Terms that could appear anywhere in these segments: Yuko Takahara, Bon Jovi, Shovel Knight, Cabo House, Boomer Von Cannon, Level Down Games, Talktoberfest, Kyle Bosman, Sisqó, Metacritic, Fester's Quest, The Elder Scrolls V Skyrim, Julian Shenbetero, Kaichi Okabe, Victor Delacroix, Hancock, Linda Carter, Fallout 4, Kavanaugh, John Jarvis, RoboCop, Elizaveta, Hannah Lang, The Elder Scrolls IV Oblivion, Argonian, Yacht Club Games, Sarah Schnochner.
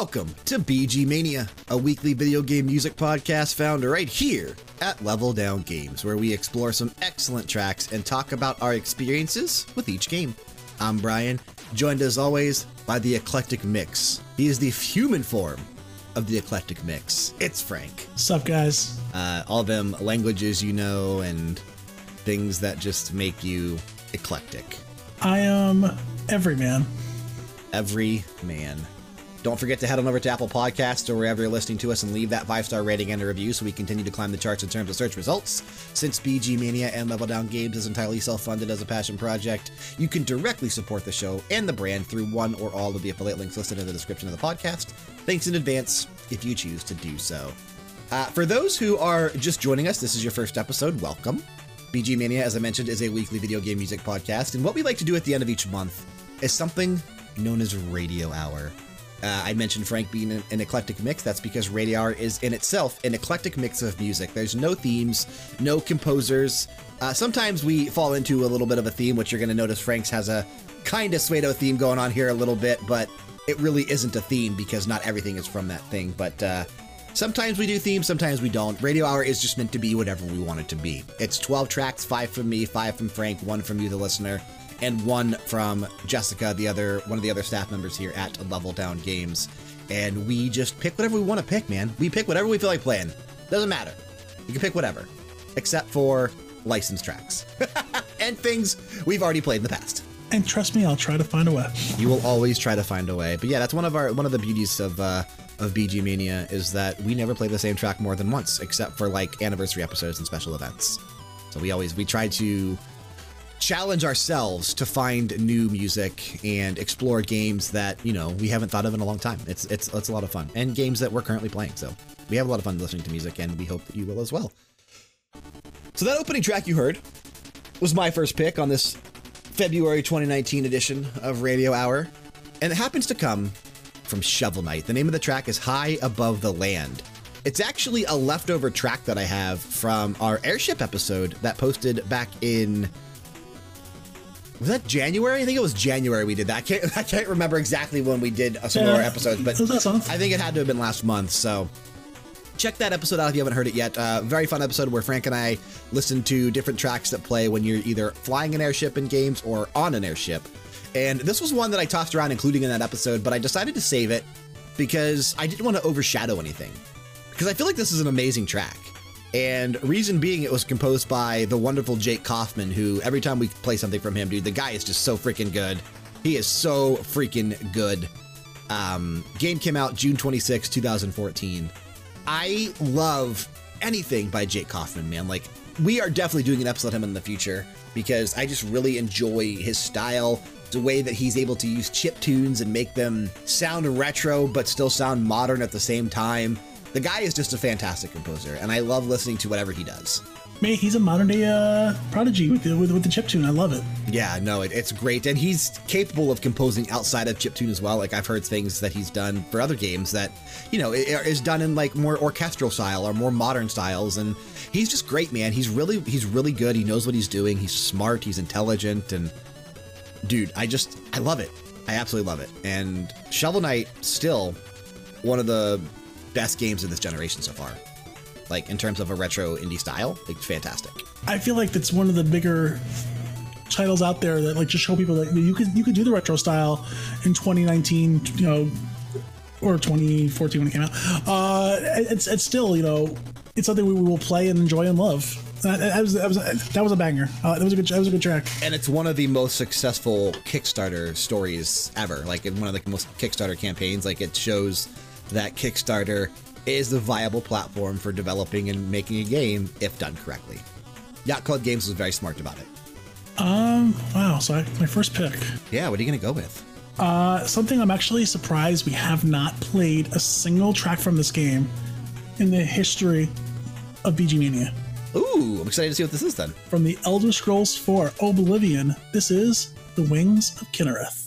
Welcome to BG Mania, a weekly video game music podcast found right here at Level Down Games, where we explore some excellent tracks and talk about our experiences with each game. I'm Brian, joined as always by the Eclectic Mix. He is the human form of the Eclectic Mix. It's Frank. Sup, guys? All them languages you know and things that just make you eclectic. I am every man. Every man. Don't forget to head on over to Apple Podcasts or wherever you're listening to us and leave that 5-star rating and a review so we continue to climb the charts in terms of search results. Since BG Mania and Level Down Games is entirely self-funded as a passion project, you can directly support the show and the brand through one or all of the affiliate links listed in the description of the podcast. Thanks in advance if you choose to do so. For those who are just joining us, this is your first episode. Welcome. BG Mania, as I mentioned, is a weekly video game music podcast, and what we like to do at the end of each month is something known as Radio Hour. I mentioned Frank being an eclectic mix. That's because Radio Hour is in itself an eclectic mix of music. There's no themes, no composers. Sometimes we fall into a little bit of a theme, which you're going to notice Frank's has a kind of Suedo theme going on here a little bit, but it really isn't a theme because not everything is from that thing. But sometimes we do themes, sometimes we don't. Radio Hour is just meant to be whatever we want it to be. It's 12 tracks, 5 from me, 5 from Frank, 1 from you, the listener, and 1 from Jessica, one of the other staff members here at Level Down Games. And we just pick whatever we want to pick, man. We pick whatever we feel like playing. Doesn't matter. You can pick whatever, except for licensed tracks and things we've already played in the past. And trust me, I'll try to find a way. You will always try to find a way. But yeah, that's one of the beauties of BG Mania is that we never play the same track more than once, except for like anniversary episodes and special events. So we try to challenge ourselves to find new music and explore games that, you know, we haven't thought of in a long time. It's a lot of fun, and games that we're currently playing. So we have a lot of fun listening to music, and we hope that you will as well. So that opening track you heard was my first pick on this February 2019 edition of Radio Hour, and it happens to come from Shovel Knight. The name of the track is High Above the Land. It's actually a leftover track that I have from our Airship episode that posted back in... Was that January? I think it was January we did that. I can't remember exactly when we did some of our episodes, but I think it had to have been last month. So check that episode out if you haven't heard it yet. Very fun episode where Frank and I listened to different tracks that play when you're either flying an airship in games or on an airship. And this was one that I tossed around including in that episode, but I decided to save it because I didn't want to overshadow anything, because I feel like this is an amazing track. And reason being, it was composed by the wonderful Jake Kaufman, who every time we play something from him, dude, the guy is just so freaking good. He is so freaking good. Game came out June 26, 2014. I love anything by Jake Kaufman, man. Like, we are definitely doing an episode of him in the future because I just really enjoy his style, the way that he's able to use chip tunes and make them sound retro, but still sound modern at the same time. The guy is just a fantastic composer, and I love listening to whatever he does. Man, he's a modern-day prodigy with the chiptune. I love it. Yeah, no, it's great. And he's capable of composing outside of chiptune as well. Like, I've heard things that he's done for other games that, you know, is done in, like, more orchestral style or more modern styles. And he's just great, man. He's really good. He knows what he's doing. He's smart. He's intelligent. And, dude, I love it. I absolutely love it. And Shovel Knight, still one of the best games of this generation so far, like in terms of a retro indie style. It's fantastic. I feel like that's one of the bigger titles out there that like just show people that you could do the retro style in 2019, you know, or 2014 when it came out. It's still, you know, it's something we will play and enjoy and love. That was a banger. That was a good track. And it's one of the most successful Kickstarter stories ever. Like in one of the most Kickstarter campaigns, like it shows that Kickstarter is the viable platform for developing and making a game if done correctly. Yacht Club Games was very smart about it. Wow. So my first pick. Yeah. What are you going to go with? Something I'm actually surprised we have not played a single track from this game in the history of BG Mania. Ooh, I'm excited to see what this is then. From The Elder Scrolls IV Oblivion, this is The Wings of Kinnereth.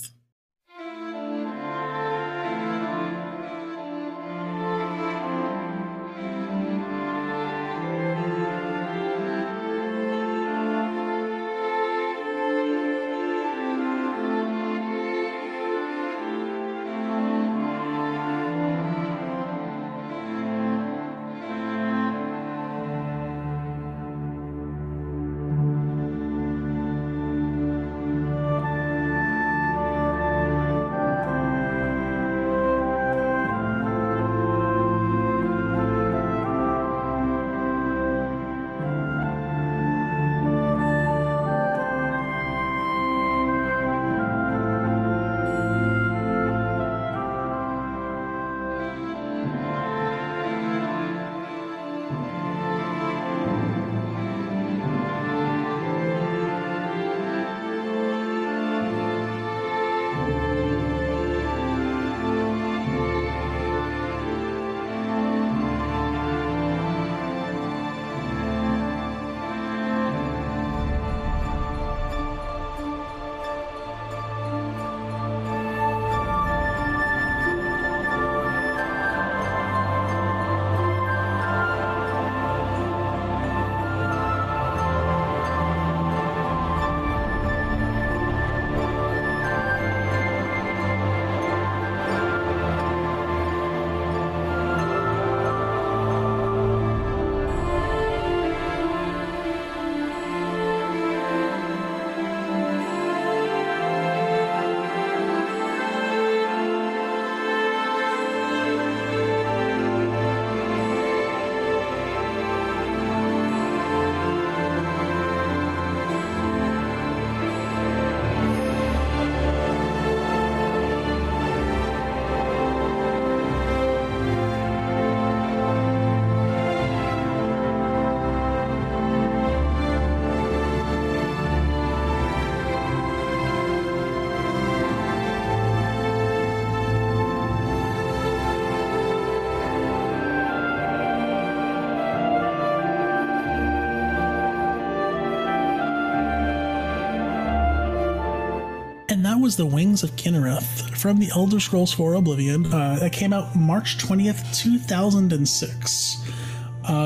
And that was The Wings of Kinnereth from The Elder Scrolls IV Oblivion. That came out March 20th, 2006.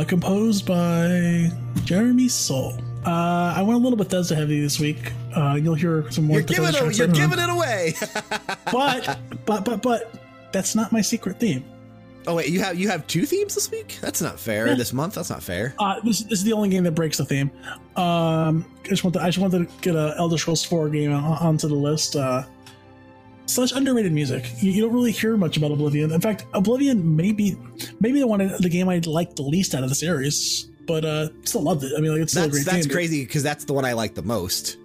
Composed by Jeremy Soule. I went a little Bethesda heavy this week. You'll hear some more. You're giving it away. but that's not my secret theme. Oh wait, you have two themes this week? That's not fair. Yeah. This month, that's not fair. This is the only game that breaks the theme. I just wanted to get a Elder Scrolls 4 game onto the list. Such underrated music. You don't really hear much about Oblivion. In fact, Oblivion may be the game I liked the least out of the series, but still loved it. I mean, it's still a great game. That's crazy because that's the one I like the most.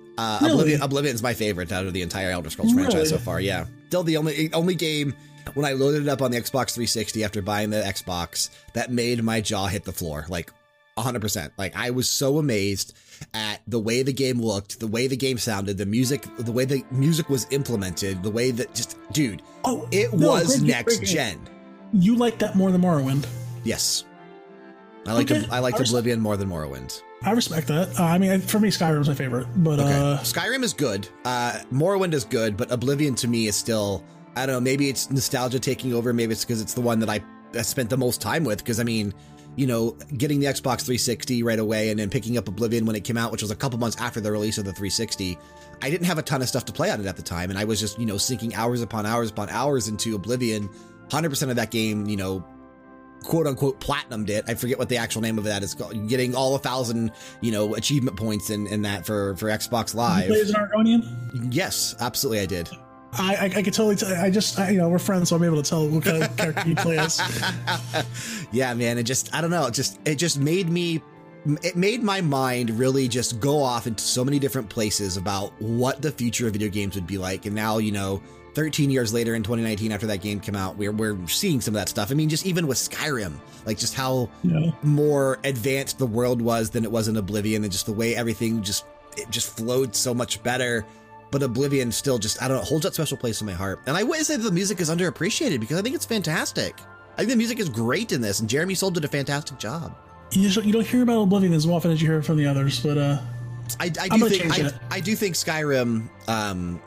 Really? Oblivion's my favorite out of the entire Elder Scrolls franchise so far. Yeah, still the only game. When I loaded it up on the Xbox 360 after buying the Xbox, that made my jaw hit the floor, like 100%. Like, I was so amazed at the way the game looked, the way the game sounded, the music, the way the music was implemented, the way that just, dude, was next gen. You like that more than Morrowind? Yes. I liked Oblivion more than Morrowind. I respect that. I mean, for me, Skyrim's my favorite, but Skyrim is good. Morrowind is good, but Oblivion to me is still... I don't know, maybe it's nostalgia taking over. Maybe it's because it's the one that I spent the most time with. Because, I mean, you know, getting the Xbox 360 right away and then picking up Oblivion when it came out, which was a couple months after the release of the 360. I didn't have a ton of stuff to play on it at the time. And I was just, you know, sinking hours upon hours upon hours into Oblivion. 100% of that game, you know, quote unquote, platinumed it. I forget what the actual name of that is called. Getting all 1,000, you know, achievement points in that for Xbox Live. Did you play as an Argonian? Yes, absolutely I did. I could totally tell. We're friends, so I'm able to tell what kind of character you play as. Yeah, man. It made my mind really just go off into so many different places about what the future of video games would be like. And now, you know, 13 years later in 2019, after that game came out, we're seeing some of that stuff. I mean, just even with Skyrim, like just how more advanced the world was than it was in Oblivion, and just the way everything just flowed so much better. But Oblivion still just, I don't know, holds that special place in my heart. And I wouldn't say that the music is underappreciated because I think it's fantastic. I think the music is great in this, and Jeremy Soule did a fantastic job. You don't hear about Oblivion as often as you hear from the others, but I do think Skyrim,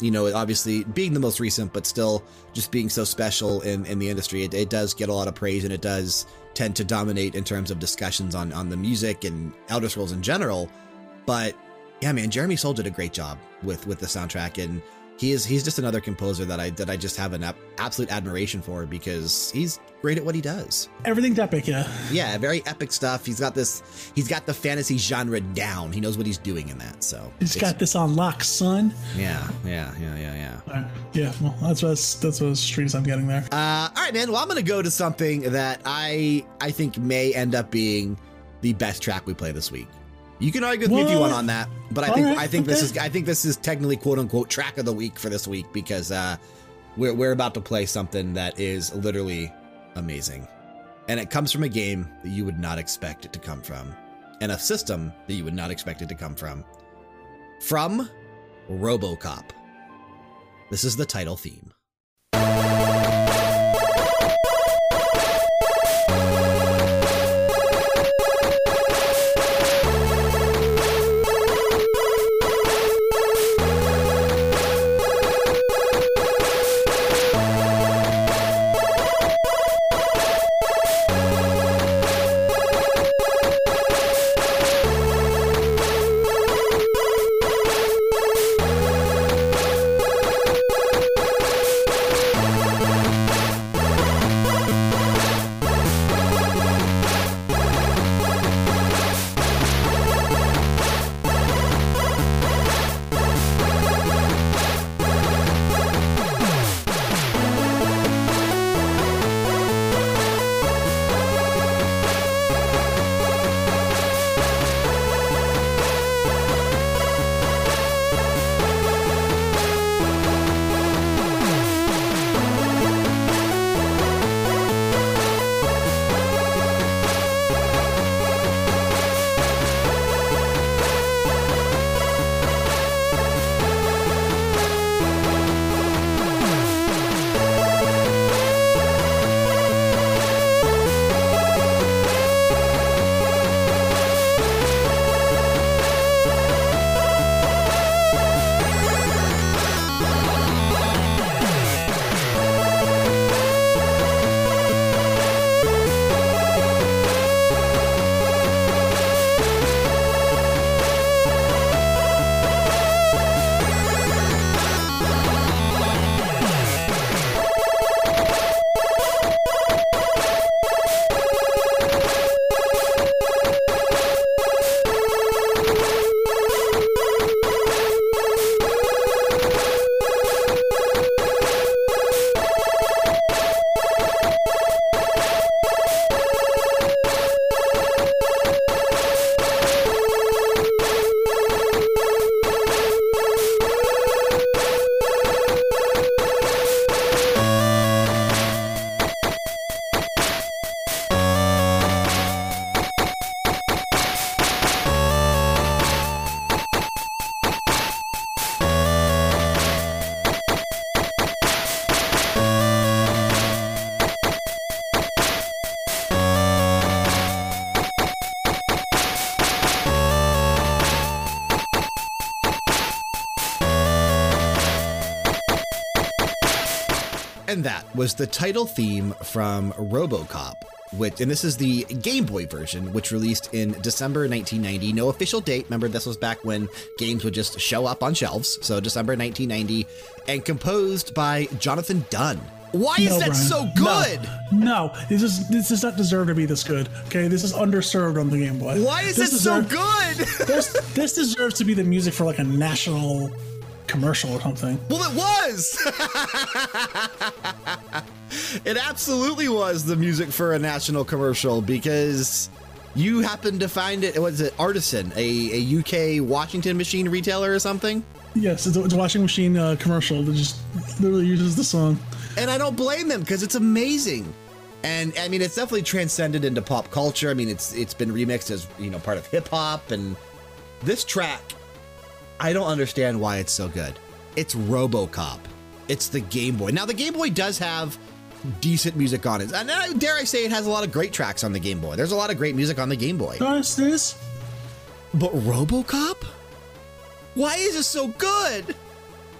you know, obviously being the most recent, but still just being so special in the industry, it does get a lot of praise, and it does tend to dominate in terms of discussions on the music and Elder Scrolls in general. But yeah, man, Jeremy Soule did a great job with the soundtrack, and he's just another composer that I just have an absolute admiration for because he's great at what he does. Everything's epic, yeah. Yeah, very epic stuff. He's got the fantasy genre down. He knows what he's doing in that. So he's got this on lock, son. Yeah. Yeah, well, that's what the streams I'm getting there. All right, man. Well, I'm gonna go to something that I think may end up being the best track we play this week. You can argue with me if you want on that, but I think this is technically "quote unquote" track of the week for this week because we're about to play something that is literally amazing, and it comes from a game that you would not expect it to come from, and a system that you would not expect it to come from RoboCop. This is the title theme. And that was the title theme from RoboCop, which, and this is the Game Boy version, which released in December 1990. No official date. Remember, this was back when games would just show up on shelves. So December 1990, and composed by Jonathan Dunn. Why is that so good? No, this does not deserve to be this good. Okay, this is underserved on the Game Boy. Why is it so good? This deserves to be the music for like a national commercial or something. Well, it was. It absolutely was the music for a national commercial, because you happened to find it. Was it Artisan, a UK Washington machine retailer or something? Yes, it's a washing machine commercial that just literally uses the song. And I don't blame them, because it's amazing. And I mean, it's definitely transcended into pop culture. I mean, it's been remixed as, you know, part of hip hop. And this track, I don't understand why it's so good. It's RoboCop. It's the Game Boy. Now, the Game Boy does have decent music on it. And dare I say, it has a lot of great tracks on the Game Boy. There's a lot of great music on the Game Boy. But RoboCop? Why is it so good?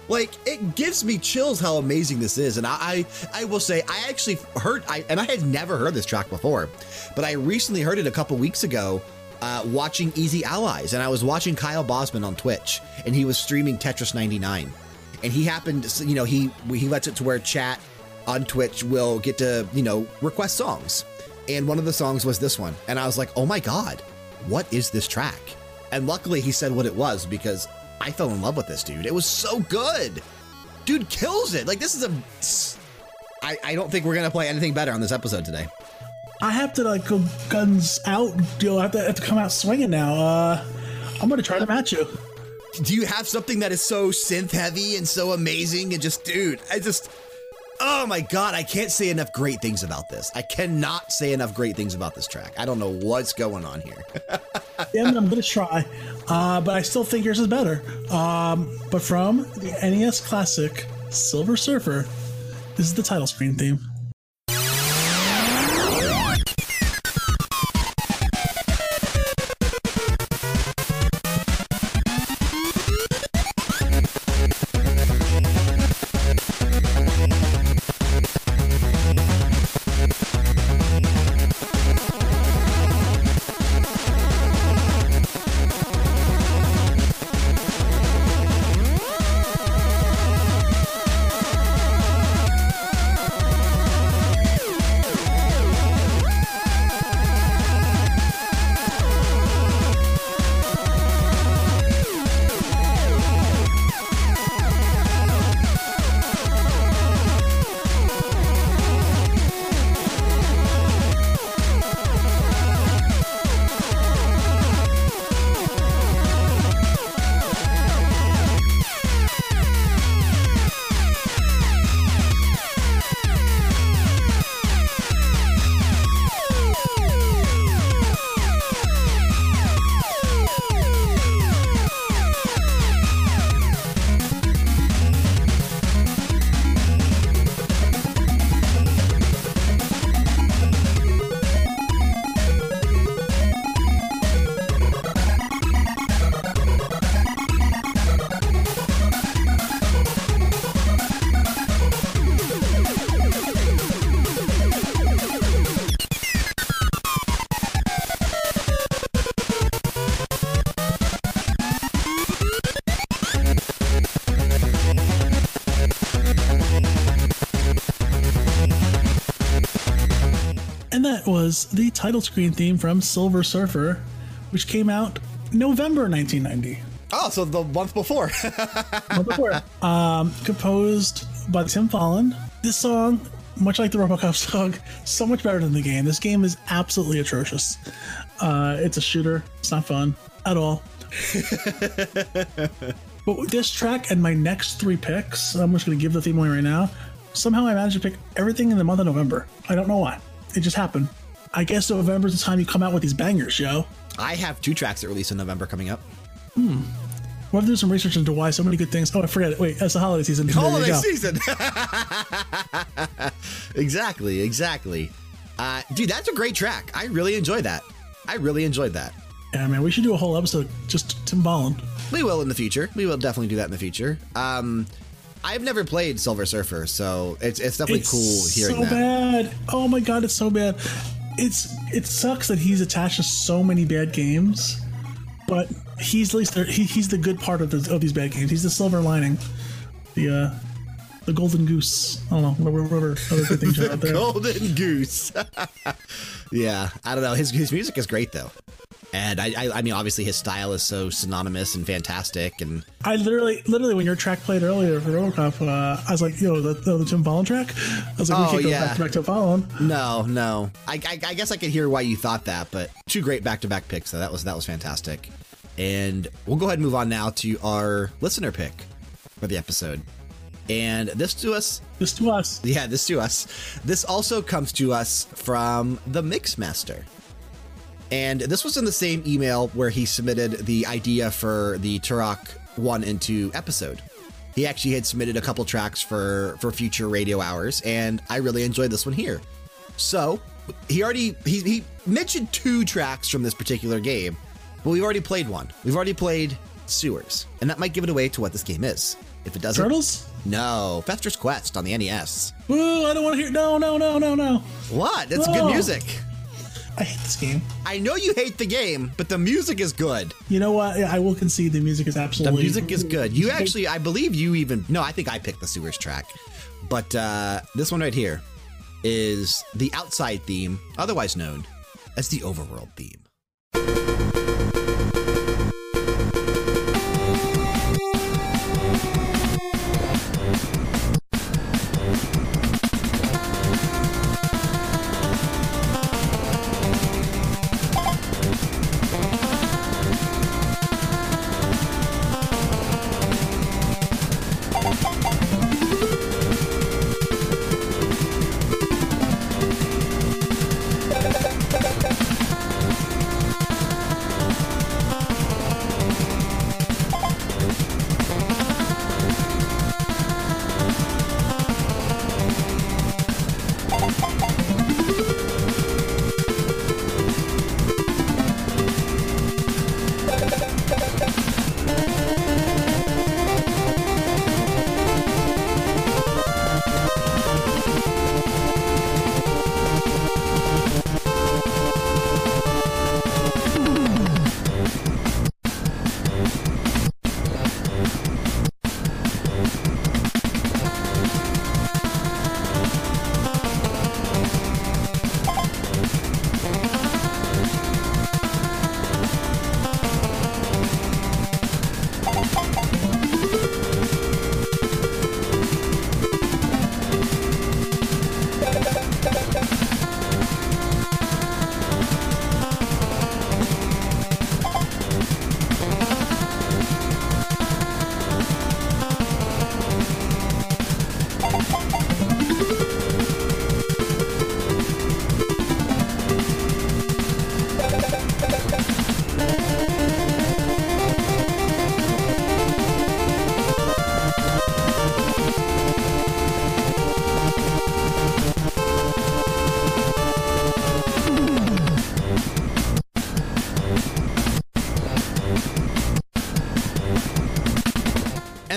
Like, it gives me chills how amazing this is. And I will say, I actually heard, and I had never heard this track before, but I recently heard it a couple weeks ago watching Easy Allies. And I was watching Kyle Bosman on Twitch, and he was streaming Tetris 99. And he happened to, you know, he lets it to where chat on Twitch will get to, you know, request songs. And one of the songs was this one. And I was like, oh my God, what is this track? And luckily he said what it was, because I fell in love with this dude. It was so good. Dude kills it. Like, this is I don't think we're going to play anything better on this episode today. I have to, like, go guns out. I have to come out swinging now. I'm going to try to match you. Do you have something that is so synth heavy and so amazing? And just, dude, oh my God, I can't say enough great things about this. I cannot say enough great things about this track. I don't know what's going on here. Yeah, I'm going to try, but I still think yours is better. But from the NES classic Silver Surfer, this is the title screen theme. Was the title screen theme from Silver Surfer, which came out November 1990. Oh, so the month before. Composed by Tim Follin. This song, much like the RoboCop song, so much better than the game. This game is absolutely atrocious. It's a shooter. It's not fun at all. But this track and my next three picks, I'm just going to give the theme away right now. Somehow I managed to pick everything in the month of November. I don't know why. It just happened. I guess November's the time you come out with these bangers, yo. I have two tracks that release in November coming up. We'll have to do some research into why so many good things. Oh, I forget it. Wait, that's the holiday season. Holiday season. Exactly. Dude, that's a great track. I really enjoyed that. Yeah, man, we should do a whole episode just Tim Follin. We will in the future. We will definitely do that in the future. I've never played Silver Surfer, so it's definitely cool hearing that. It's so bad. Oh my god, it's so bad. It sucks that he's attached to so many bad games, but he's at least he's the good part of these bad games. He's the silver lining, the golden goose. I don't know, whatever other things are out there. Golden goose. Yeah, I don't know. His music is great though. And I mean, obviously his style is so synonymous and fantastic. And I literally, when your track played earlier for RoboCop, I was like, yo, the Tim Follin track? I was like, we can't go back-to-back Tim Follin. No. I guess I could hear why you thought that, but two great back-to-back picks, so that was fantastic. And we'll go ahead and move on now to our listener pick for the episode. And this to us. This also comes to us from the Mixmaster. And this was in the same email where he submitted the idea for the Turok 1 and 2 episode. He actually had submitted a couple tracks for future radio hours, and I really enjoyed this one here. So he mentioned two tracks from this particular game, but we've already played one. We've already played Sewers, and that might give it away to what this game is. If it doesn't... Turtles? No. Fester's Quest on the NES. Ooh, I don't want to hear... No. What? It's good music. I hate this game. I know you hate the game, but the music is good. You know what? I will concede the music is absolutely... The music is good. You actually, I believe you even... No, I think I picked the Sewers track. But this one right here is the Outside theme, otherwise known as the Overworld theme.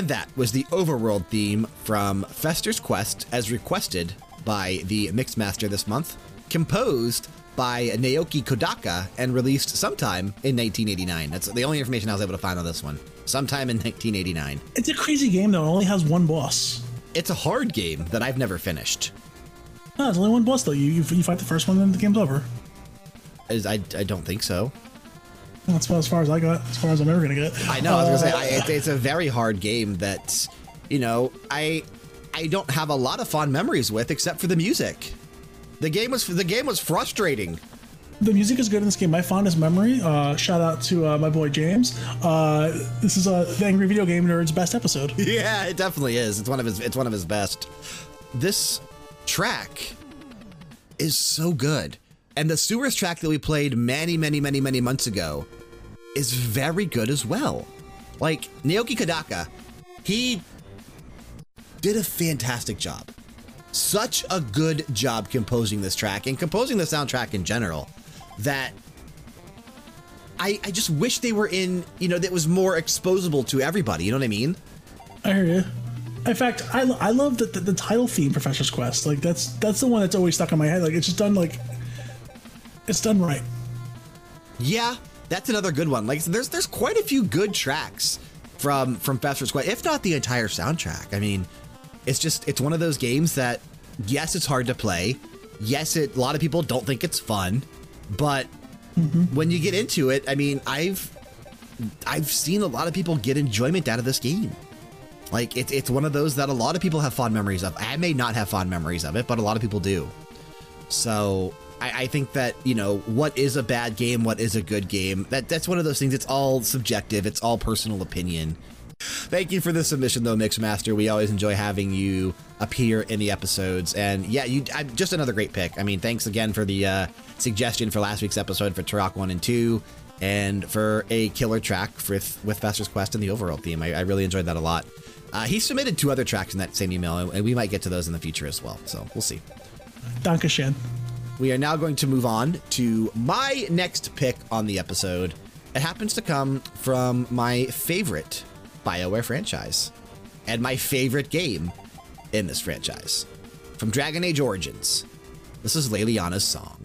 That was the Overworld theme from Fester's Quest, as requested by the Mixmaster this month, composed by Naoki Kodaka and released sometime in 1989. That's the only information I was able to find on this one. Sometime in 1989. It's a crazy game, though. It only has one boss. It's a hard game that I've never finished. No, there's only one boss, though. You fight the first one, then the game's over. I don't think so. That's as far as I got, as far as I'm ever going to get. I know, I was going to say, it's a very hard game that, you know, I don't have a lot of fond memories with, except for the music. The game was frustrating. The music is good in this game. My fondest memory, shout out to my boy James. This is the Angry Video Game Nerd's best episode. Yeah, it definitely is. It's one of his best. This track is so good. And the Sewers track that we played many months ago is very good as well. Like, Naoki Kodaka, he did a fantastic job. Such a good job composing this track and composing the soundtrack in general that I just wish they were in, you know, that was more exposable to everybody. You know what I mean? I hear you. In fact, I love the title theme for Fester's Quest. Like that's the one that's always stuck in my head. Like it's just done like it's done right. Yeah, that's another good one. Like there's quite a few good tracks from Fester's Quest, if not the entire soundtrack. I mean, it's just it's one of those games that yes, it's hard to play. Yes, a lot of people don't think it's fun, but when you get into it, I mean, I've seen a lot of people get enjoyment out of this game. Like it's one of those that a lot of people have fond memories of. I may not have fond memories of it, but a lot of people do. So I think that, you know, what is a bad game? What is a good game? That's one of those things. It's all subjective. It's all personal opinion. Thank you for the submission, though, Mixmaster. We always enjoy having you appear in the episodes. And yeah, just another great pick. I mean, thanks again for the suggestion for last week's episode for Turok 1 and 2 and for a killer track with Fester's Quest and the overall theme. I really enjoyed that a lot. He submitted two other tracks in that same email, and we might get to those in the future as well. So we'll see. Dankeschön. We are now going to move on to my next pick on the episode. It happens to come from my favorite BioWare franchise and my favorite game in this franchise. From Dragon Age Origins, this is Leliana's Song.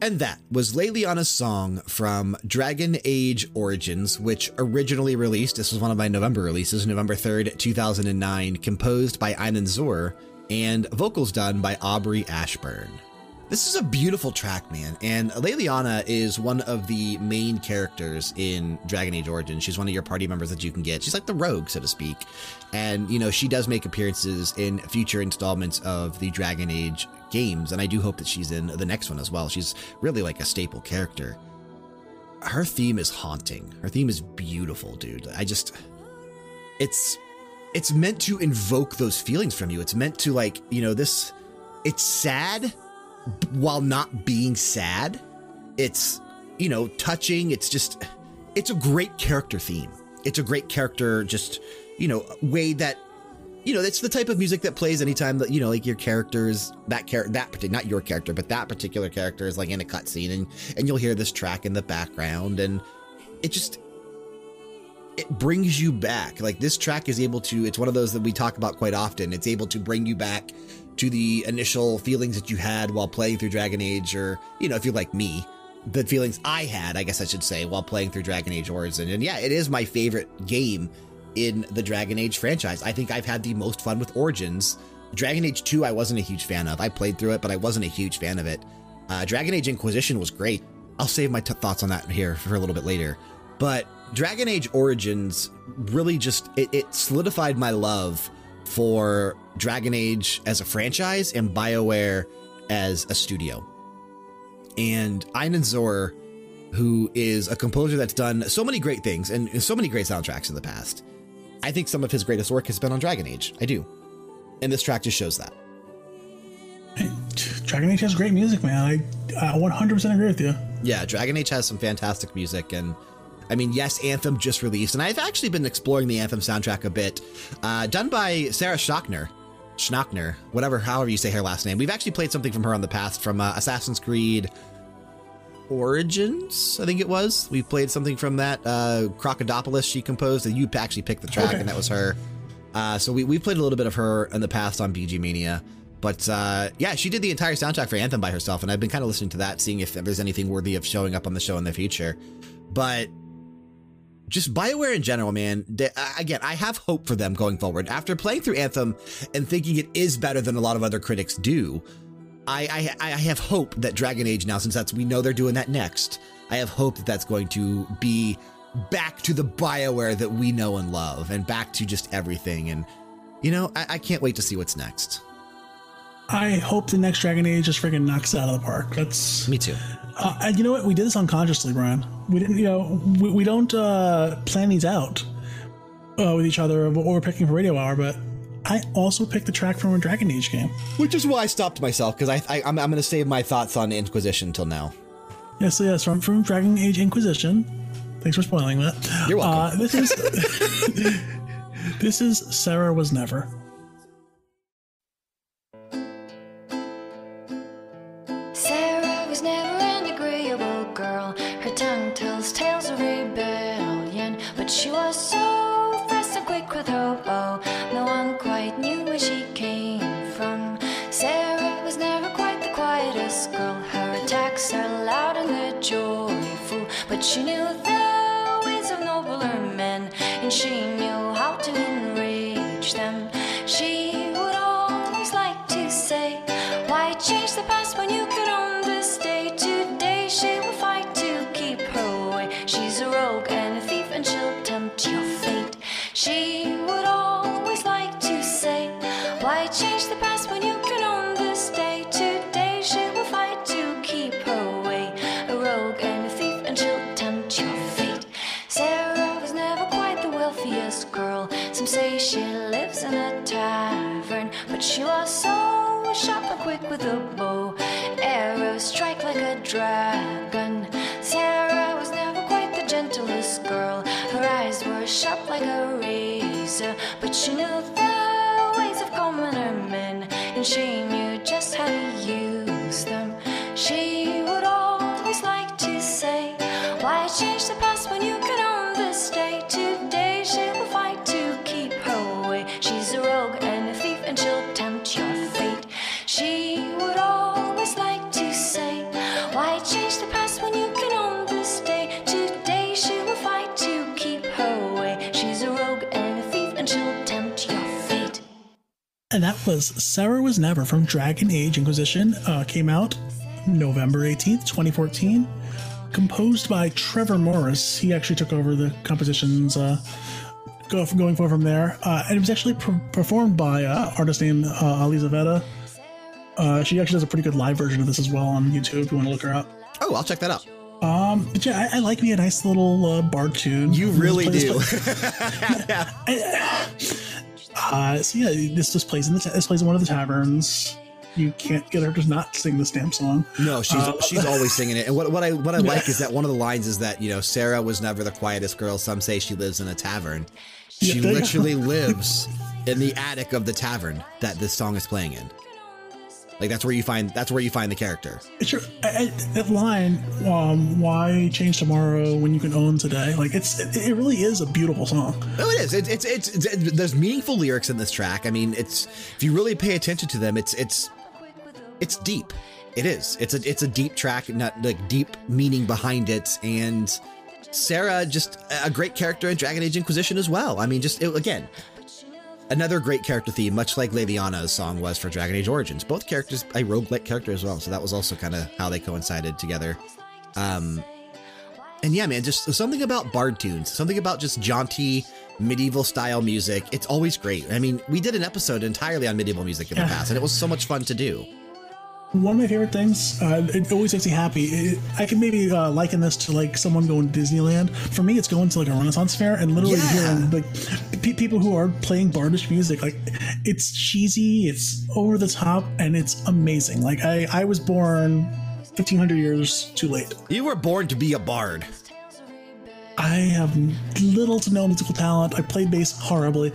And that was Leliana's Song from Dragon Age Origins, which originally released, this was one of my November releases, November 3rd, 2009, composed by Inon Zur and vocals done by Aubrey Ashburn. This is a beautiful track, man. And Leliana is one of the main characters in Dragon Age Origins. She's one of your party members that you can get. She's like the rogue, so to speak. And, you know, she does make appearances in future installments of the Dragon Age games, and I do hope that she's in the next one as well. She's really like a staple character. Her theme is haunting. Her theme is beautiful, dude. It's meant to invoke those feelings from you. It's meant to, like, you know, it's sad while not being sad. It's, you know, touching. It's a great character theme. It's a great character, just, you know, way that, you know, it's the type of music that plays anytime that, you know, like your characters, not your character, but that particular character is like in a cutscene, and you'll hear this track in the background, and it just, it brings you back. Like, this track is able to, it's one of those that we talk about quite often. It's able to bring you back to the initial feelings that you had while playing through Dragon Age, or, you know, if you're like me, the feelings I had, I guess I should say, while playing through Dragon Age Origins. And yeah, it is my favorite game in the Dragon Age franchise. I think I've had the most fun with Origins. Dragon Age 2, I wasn't a huge fan of. I played through it, but I wasn't a huge fan of it. Dragon Age Inquisition was great. I'll save my thoughts on that here for a little bit later. But Dragon Age Origins really just, it solidified my love for Dragon Age as a franchise and BioWare as a studio. And Inon Zur, who is a composer that's done so many great things and so many great soundtracks in the past, I think some of his greatest work has been on Dragon Age. I do. And this track just shows that. Dragon Age has great music, man. I 100% agree with you. Yeah, Dragon Age has some fantastic music. And I mean, yes, Anthem just released, and I've actually been exploring the Anthem soundtrack a bit, done by Sarah Schnochner, whatever, however you say her last name. We've actually played something from her in the past, from Assassin's Creed Origins, I think it was. We played something from that, Crocodopoulos she composed, and you actually picked the track, okay, and that was her. So we played a little bit of her in the past on BG Mania. But yeah, she did the entire soundtrack for Anthem by herself, and I've been kind of listening to that, seeing if there's anything worthy of showing up on the show in the future. But just BioWare in general, man, again, I have hope for them going forward. After playing through Anthem and thinking it is better than a lot of other critics do, I have hope that Dragon Age now, since we know they're doing that next, I have hope that that's going to be back to the BioWare that we know and love, and back to just everything. And, you know, I can't wait to see what's next. I hope the next Dragon Age just freaking knocks it out of the park. That's me too. And you know what? We did this unconsciously, Brian. We didn't, you know, we don't plan these out with each other or what we're picking for Radio Hour, but I also picked the track from a Dragon Age game. Which is why I stopped myself, because I'm going to save my thoughts on Inquisition till now. Yes, yeah, so yes, from Dragon Age Inquisition. Thanks for spoiling that. You're welcome. This is Sarah Was Never. She was so fast and quick with her bow. No one quite knew where she came from. Sarah was never quite the quietest girl. Her attacks are loud and they're joyful, but she knew the ways of nobler men, and she knew how to enrage them. She would always like to say, why change the past when you could own this day? Today she will fight to keep her way. She's a rogue and a thief, and she'll tempt your fate. She would always like to say, why change the past when you can own this day? Today she will fight to keep her way. A rogue and a thief, and she'll tempt your fate. Sarah was never quite the wealthiest girl. Some say she lives in a tavern, but she was so sharp and quick with a bow. Arrows strike like a dragon. Sarah was never quite the gentlest girl. Her eyes were sharp like a razor, but she knew the ways of commoner men, and she knew just how to use them. She would always like to say, why change the past when you could own this day? Today she will fight to keep her way. She's a rogue and a thief, and she'll tempt your fate. She would always like to say, why change the past when you can own this day? Today she will fight to keep her way. She's a rogue and a thief, and she'll tempt your fate. And that was Sarah Was Never from Dragon Age Inquisition. Came out November 18th, 2014. Composed by Trevor Morris. He actually took over the compositions going forward from there. And it was actually performed by an artist named Elizaveta. She actually does a pretty good live version of this as well on YouTube if you want to look her up. Oh, I'll check that out. But yeah, I like me a nice little bar tune. You really do. So yeah, this plays in one of the taverns. You can't get her to not sing this damn song. No, she's always singing it. And what I like is that one of the lines is that, you know, Sarah was never the quietest girl. Some say she lives in a tavern. She literally lives in the attic of the tavern that this song is playing in. Like that's where you find the character. Sure. That line, why change tomorrow when you can own today? Like it really is a beautiful song. Oh, it is. It's there's meaningful lyrics in this track. I mean, if you really pay attention to them, it's deep. It is. It's a deep track, not like deep meaning behind it. And Sarah, just a great character in Dragon Age Inquisition as well. I mean, again, another great character theme, much like Leviana's song was for Dragon Age Origins. Both characters, a roguelike character as well. So that was also kind of how they coincided together. And yeah, man, just something about bard tunes, something about just jaunty medieval style music. It's always great. I mean, we did an episode entirely on medieval music in the past, and it was so much fun to do. One of my favorite things, it always makes me happy. I can maybe liken this to like someone going to Disneyland. For me, it's going to like a Renaissance fair and literally hearing like people who are playing bardish music. Like, it's cheesy, it's over the top, and it's amazing. Like I was born 1,500 years too late. You were born to be a bard. I have little to no musical talent. I played bass horribly.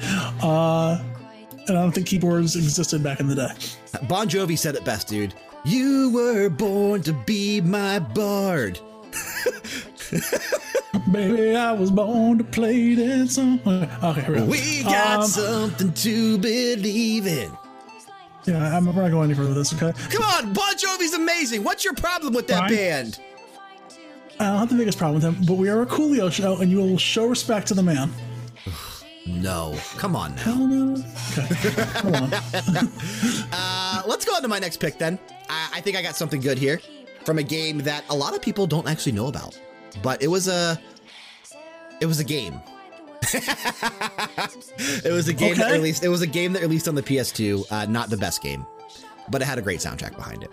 And I don't think keyboards existed back in the day. Bon Jovi said it best, dude. You were born to be my bard. Baby, I was born to play that song. Okay, here we go. We got something to believe in. Yeah, I'm not going any further with this, okay? Come on, Bon Jovi's amazing. What's your problem with that band? I don't have the biggest problem with him, but we are a Coolio show, and you will show respect to the man. No, come on now. Hell no. Okay. Come on. Let's go on to my next pick then. I think I got something good here from a game that a lot of people don't actually know about, but it was a game. It was a game that released on the PS2. Not the best game, but it had a great soundtrack behind it.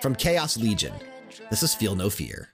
From Chaos Legion, this is Feel No Fear.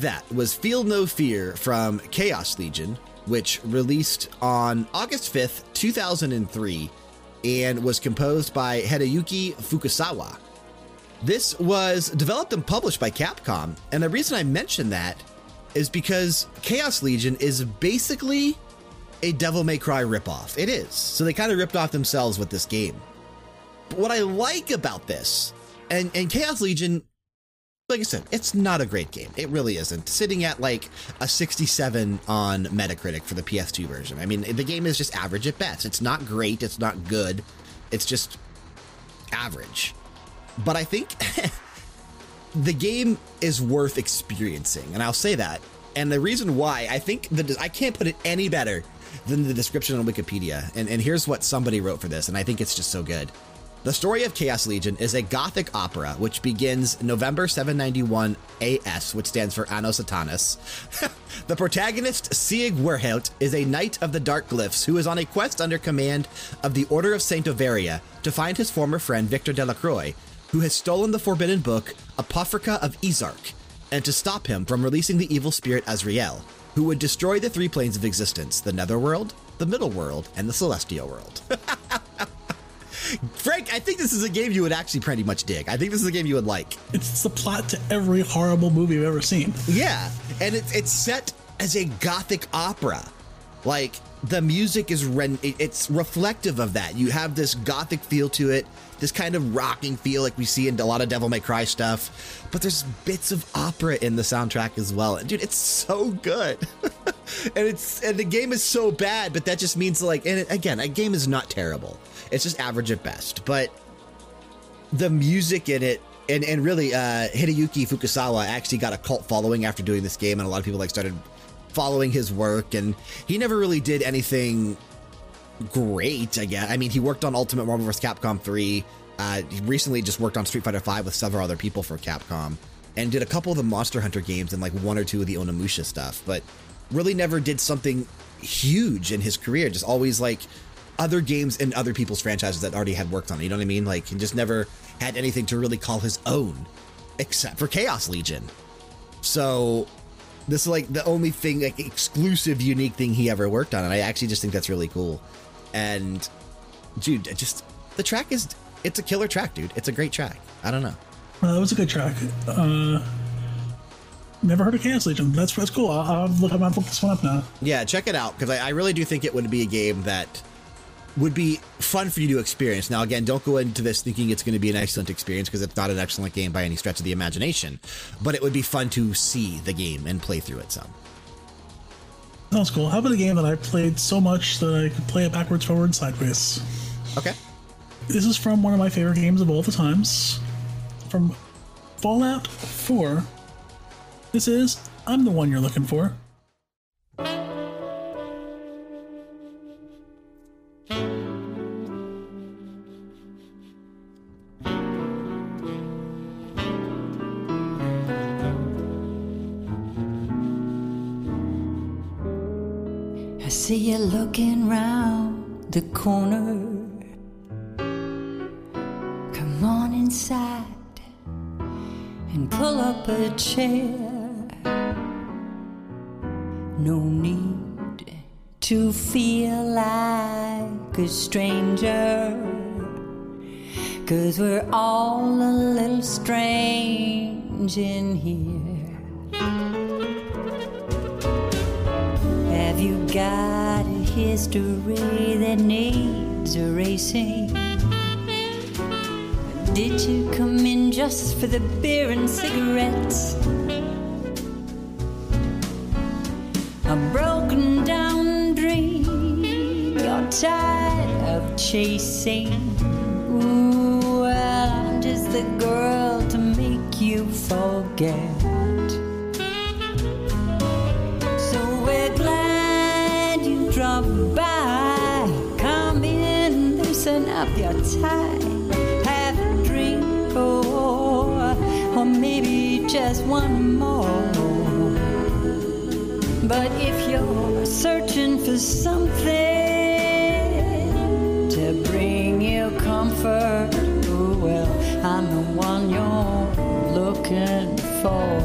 that was Feel No Fear from Chaos Legion, which released on August 5th, 2003, and was composed by Hideyuki Fukusawa. This was developed and published by Capcom, and the reason I mention that is because Chaos Legion is basically a Devil May Cry ripoff. It is. So they kind of ripped off themselves with this game. But what I like about this, and Chaos Legion, like I said, it's not a great game. It really isn't. Sitting at like a 67 on Metacritic for the PS2 version. I mean, the game is just average at best. It's not great. It's not good. It's just average. But I think the game is worth experiencing. And I'll say that. And the reason why, I think that I can't put it any better than the description on Wikipedia. And here's what somebody wrote for this. And I think it's just so good. The story of Chaos Legion is a gothic opera which begins November 791 AS, which stands for Anno Satanas. The protagonist, Sieg Werhout, is a knight of the Dark Glyphs who is on a quest under command of the Order of Saint Overia to find his former friend Victor Delacroix, who has stolen the forbidden book, Apocrypha of Izark, and to stop him from releasing the evil spirit Azrael, who would destroy the three planes of existence, the Netherworld, the Middle World, and the Celestial World. Frank, I think this is a game you would actually pretty much dig. I think this is a game you would like. It's the plot to every horrible movie I've ever seen. Yeah, and it's set as a gothic opera. Like, the music is it's reflective of that. You have this gothic feel to it, this kind of rocking feel like we see in a lot of Devil May Cry stuff. But there's bits of opera in the soundtrack as well. Dude, it's so good. And the game is so bad, but that just means like, and again, a game is not terrible. It's just average at best, but the music in it, and really Hideyuki Fukusawa actually got a cult following after doing this game, and a lot of people like started following his work, and he never really did anything great, I guess. I mean, he worked on Ultimate Marvel vs. Capcom 3, he recently just worked on Street Fighter V with several other people for Capcom, and did a couple of the Monster Hunter games and like one or two of the Onimusha stuff, but really never did something huge in his career, just always like other games and other people's franchises that already had worked on it. You know what I mean? Like, he just never had anything to really call his own except for Chaos Legion. So this is like the only thing, like exclusive, unique thing he ever worked on. And I actually just think that's really cool. And dude, just the track is, it's a killer track, dude. It's a great track. I don't know. It was a good track. Never heard of Chaos Legion. That's cool. I'll look this one up now. Yeah, check it out. Cause I really do think it would be a game that would be fun for you to experience. Now, again, don't go into this thinking it's going to be an excellent experience, because it's not an excellent game by any stretch of the imagination, but it would be fun to see the game and play through it some. Sounds cool. How about a game that I played so much that I could play it backwards, forward, sideways? Okay. This is from one of my favorite games of all the times, from Fallout 4. This is I'm the One You're Looking For. See you looking round the corner. Come on inside and pull up a chair. No need to feel like a stranger, 'cause we're all a little strange in here. Have you got history that needs erasing? Did you come in just for the beer and cigarettes? A broken down dream you're tired of chasing. Ooh, well, I'm just the girl to make you forget. Drop by, come in, loosen up your tie, have a drink or maybe just one more. But if you're searching for something to bring you comfort, oh well, I'm the one you're looking for.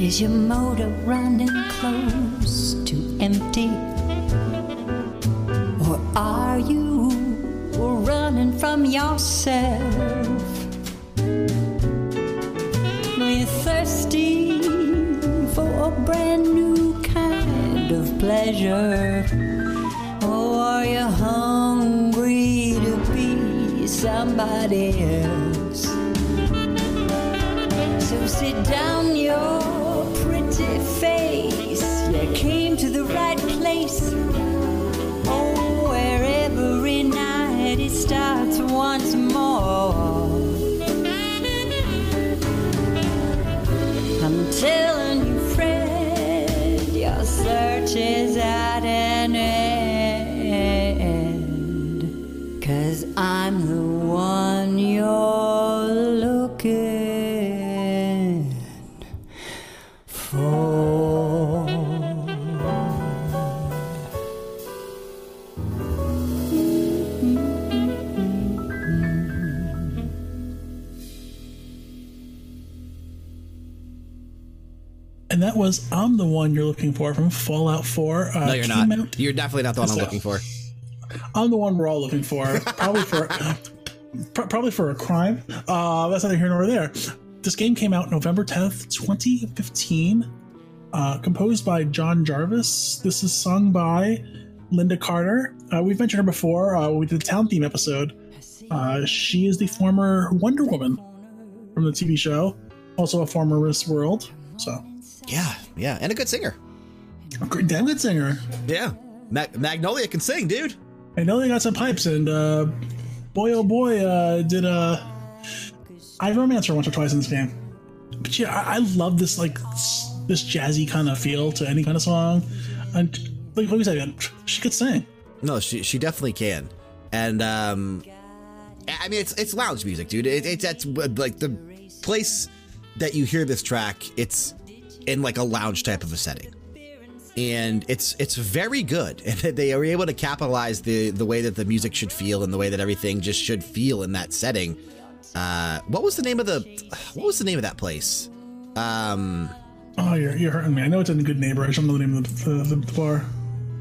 Is your motor running close to empty? Or are you running from yourself? Are you thirsty for a brand new kind of pleasure? Or are you hungry to be somebody else? So sit down, your pretty face. You came to the right place. Oh, where every night it starts once more. I'm telling you, friend, your search is at an end. 'Cause I'm the one you're looking. And that was I'm the One You're Looking For from Fallout 4. No, you're not. You're definitely not the one I'm looking for. I'm the one we're all looking for. Probably for a crime. That's neither here nor there. This game came out November 10th, 2015. Composed by John Jarvis. This is sung by Linda Carter. We've mentioned her before. We did the Town Theme episode. She is the former Wonder Woman from the TV show. Also a former Miss World. So... Yeah, and a good singer. Damn good singer. Yeah. Magnolia can sing, dude. Magnolia got some pipes, and boy, oh boy, did I romanced her once or twice in this game. But yeah, I love this, like, this jazzy kind of feel to any kind of song. And like we said, she could sing. No, she definitely can. And, I mean, it's lounge music, dude. That's, like, the place that you hear this track, it's in like a lounge type of a setting, and it's very good, and they are able to capitalize the way that the music should feel and the way that everything just should feel in that setting. What was the name of that place? Oh, you're hurting me. I know it's in Good Neighbor. I just don't know the name of the bar.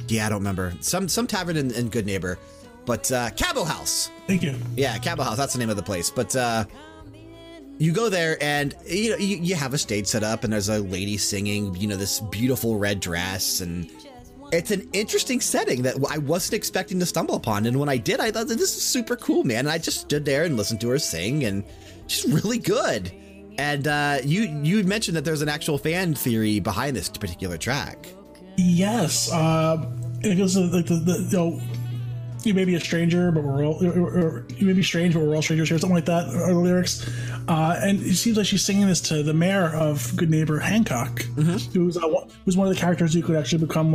Yeah, I don't remember. Some tavern in Good Neighbor, but Cabo House. Thank you. Yeah, Cabo House. That's the name of the place. But you go there, and you know you have a stage set up, and there's a lady singing, you know, this beautiful red dress, and it's an interesting setting that I wasn't expecting to stumble upon. And when I did, I thought, this is super cool, man. And I just stood there and listened to her sing, and she's really good. And you mentioned that there's an actual fan theory behind this particular track. Yes, it feels like the you may be a stranger, but we're all... Or you may be strange, but we're all strangers here. Something like that are the lyrics. And it seems like she's singing this to the mayor of Good Neighbor, Hancock, who's one of the characters who could actually become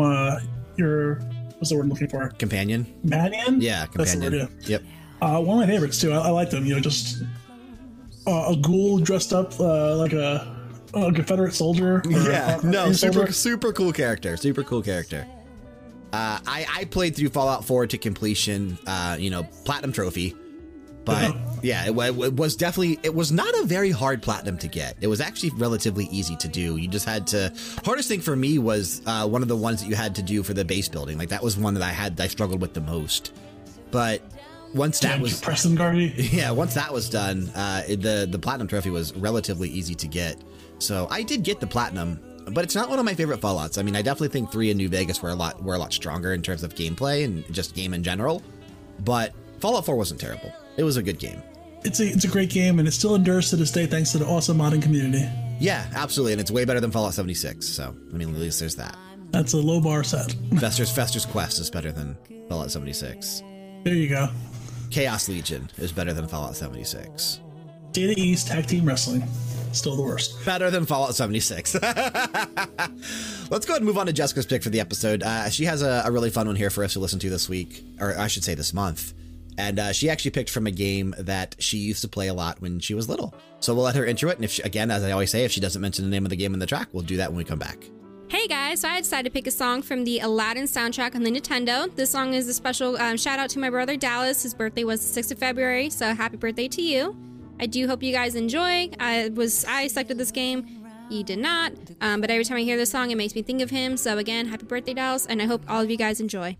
your... What's the word I'm looking for? Companion? Companion? Yeah, companion. That's the word, yeah. Yep. One of my favorites, too. I like them. You know, just a ghoul dressed up like a Confederate soldier. Yeah, no, super cool character. Super cool character. I played through Fallout 4 to completion, platinum trophy, but yeah, it was definitely, it was not a very hard platinum to get. It was actually relatively easy to do. You just had to, hardest thing for me was one of the ones that you had to do for the base building. Like that was one that I struggled with the most, but once that was Preston Garvey. Yeah. Once that was done, the platinum trophy was relatively easy to get. So I did get the platinum. But it's not one of my favorite Fallouts. I mean, I definitely think 3 and New Vegas were a lot stronger in terms of gameplay and just game in general. But Fallout 4 wasn't terrible. It was a good game. It's a great game, and it still endures to this day thanks to the awesome modding community. Yeah, absolutely, and it's way better than Fallout 76. So, I mean, at least there's that. That's a low bar set. Fester's Quest is better than Fallout 76. There you go. Chaos Legion is better than Fallout 76. Data East Tag Team Wrestling. Still the worst. Better than Fallout 76. Let's go ahead and move on to Jessica's pick for the episode. She has a really fun one here for us to listen to this week, or I should say this month. And she actually picked from a game that she used to play a lot when she was little. So we'll let her intro it. And if she, again, as I always say, if she doesn't mention the name of the game in the track, we'll do that when we come back. Hey guys, so I decided to pick a song from the Aladdin soundtrack on the Nintendo. This song is a special shout out to my brother Dallas. His birthday was the 6th of February, so happy birthday to you. I do hope you guys enjoy. I selected this game He did not, but every time I hear this song, it makes me think of him. So again, happy birthday, dolls, and I hope all of you guys enjoy.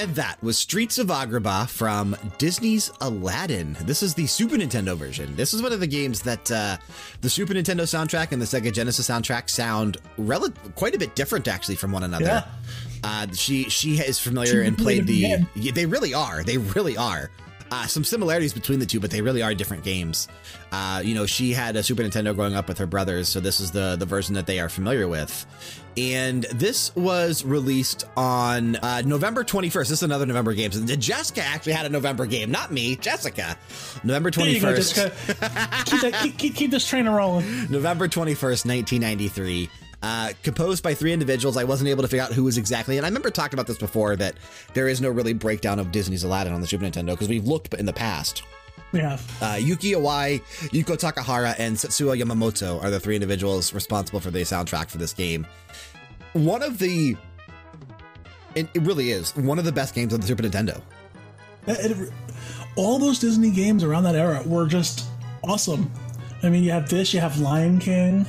And that was Streets of Agrabah from Disney's Aladdin. This is the Super Nintendo version. This is one of the games that the Super Nintendo soundtrack and the Sega Genesis soundtrack sound quite a bit different, actually, from one another. Yeah. She is familiar and played the... Yeah, they really are. They really are. Some similarities between the two, but they really are different games. You know, she had a Super Nintendo growing up with her brothers, so this is the version that they are familiar with. And this was released on November 21st. This is another November game. So Jessica actually had a November game, not me, Jessica. November 21st. There you go, Jessica. keep this train rolling. November 21st, 1993. Composed by three individuals. I wasn't able to figure out who was exactly. And I remember talking about this before, that there is no really breakdown of Disney's Aladdin on the Super Nintendo because we've looked in the past. Yeah. Yuki Awai, Yuko Takahara, and Setsuo Yamamoto are the three individuals responsible for the soundtrack for this game. One of the... It really is one of the best games on the Super Nintendo. All those Disney games around that era were just awesome. I mean, you have this, you have Lion King...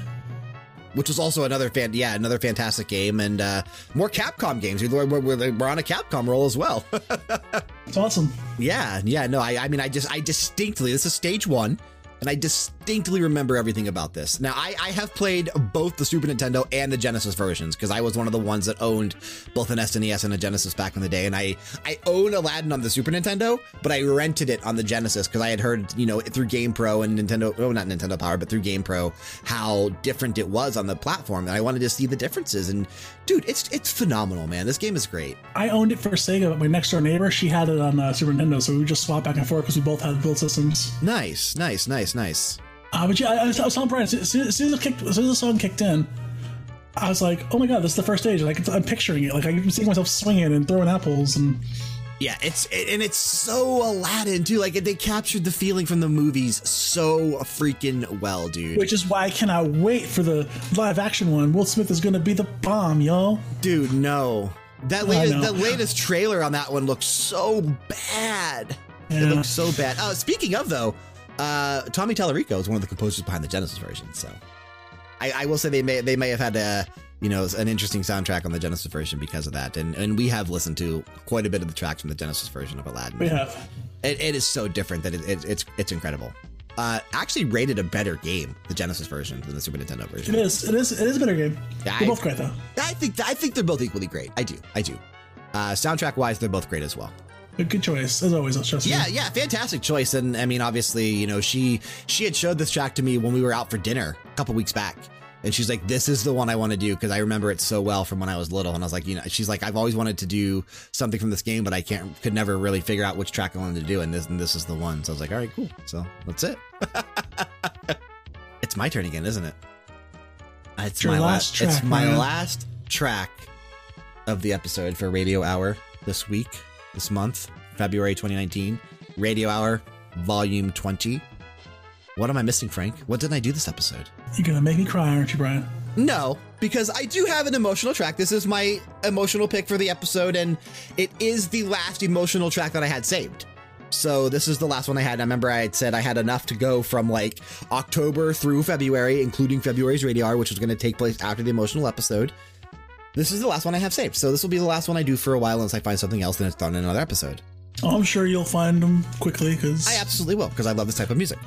Which was also another fantastic game, and more Capcom games. We're on a Capcom roll as well. It's awesome. Yeah. No, I mean, I distinctly, this is stage one, and I distinctly remember everything about this. Now, I have played both the Super Nintendo and the Genesis versions, because I was one of the ones that owned both an SNES and a Genesis back in the day. And I own Aladdin on the Super Nintendo, but I rented it on the Genesis because I had heard, you know, through GamePro and Nintendo, oh, not Nintendo Power, but through GamePro, how different it was on the platform. And I wanted to see the differences. And dude, it's phenomenal, man. This game is great. I owned it for Sega, but my next door neighbor, she had it on Super Nintendo. So we would just swap back and forth because we both had build systems. Nice. But yeah, I was telling Brian, as soon as the song kicked in, I was like, oh my god, this is the first stage. Like, I'm picturing it. Like, I'm seeing myself swinging and throwing apples and. Yeah, it's so Aladdin, too. Like, they captured the feeling from the movies so freaking well, dude. Which is why I cannot wait for the live-action one. Will Smith is going to be the bomb, y'all. Dude, no. The latest trailer on that one looks so bad. Yeah. It looks so bad. Speaking of, though, Tommy Tallarico is one of the composers behind the Genesis version, so... I will say they may have had a... you know, it's an interesting soundtrack on the Genesis version because of that. And we have listened to quite a bit of the tracks from the Genesis version of Aladdin. We have. It is so different that it's incredible. Actually rated a better game, the Genesis version, than the Super Nintendo version. It is a better game. They're both great, though. I think they're both equally great. I do. Soundtrack-wise, they're both great as well. A good choice, as always. Yeah, fantastic choice. And, I mean, obviously, you know, she had showed this track to me when we were out for dinner a couple weeks back. And she's like, this is the one I want to do because I remember it so well from when I was little. And I was like, you know, she's like, I've always wanted to do something from this game, but could never really figure out which track I wanted to do. And this is the one. So I was like, all right, cool. So that's it. It's my turn again, isn't it? It's my last track. It's my last track of the episode for Radio Hour this week, this month, February 2019, Radio Hour, Volume 20. What am I missing, Frank? What didn't I do this episode? You're going to make me cry, aren't you, Brian? No, because I do have an emotional track. This is my emotional pick for the episode, and it is the last emotional track that I had saved. So this is the last one I had. I remember I had said I had enough to go from, like, October through February, including February's Radio Hour, which was going to take place after the emotional episode. This is the last one I have saved. So this will be the last one I do for a while unless I find something else and it's done in another episode. Oh, I'm sure you'll find them quickly, because... I absolutely will, because I love this type of music.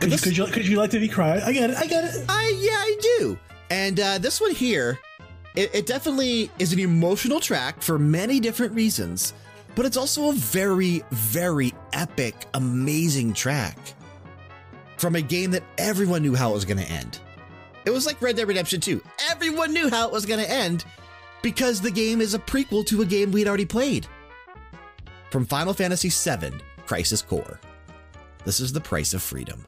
Could you like to be cried? I get it. I do. And this one here, it definitely is an emotional track for many different reasons, but it's also a very, very epic, amazing track from a game that everyone knew how it was going to end. It was like Red Dead Redemption 2. Everyone knew how it was going to end because the game is a prequel to a game we'd already played. From Final Fantasy VII Crisis Core, this is The Price of Freedom.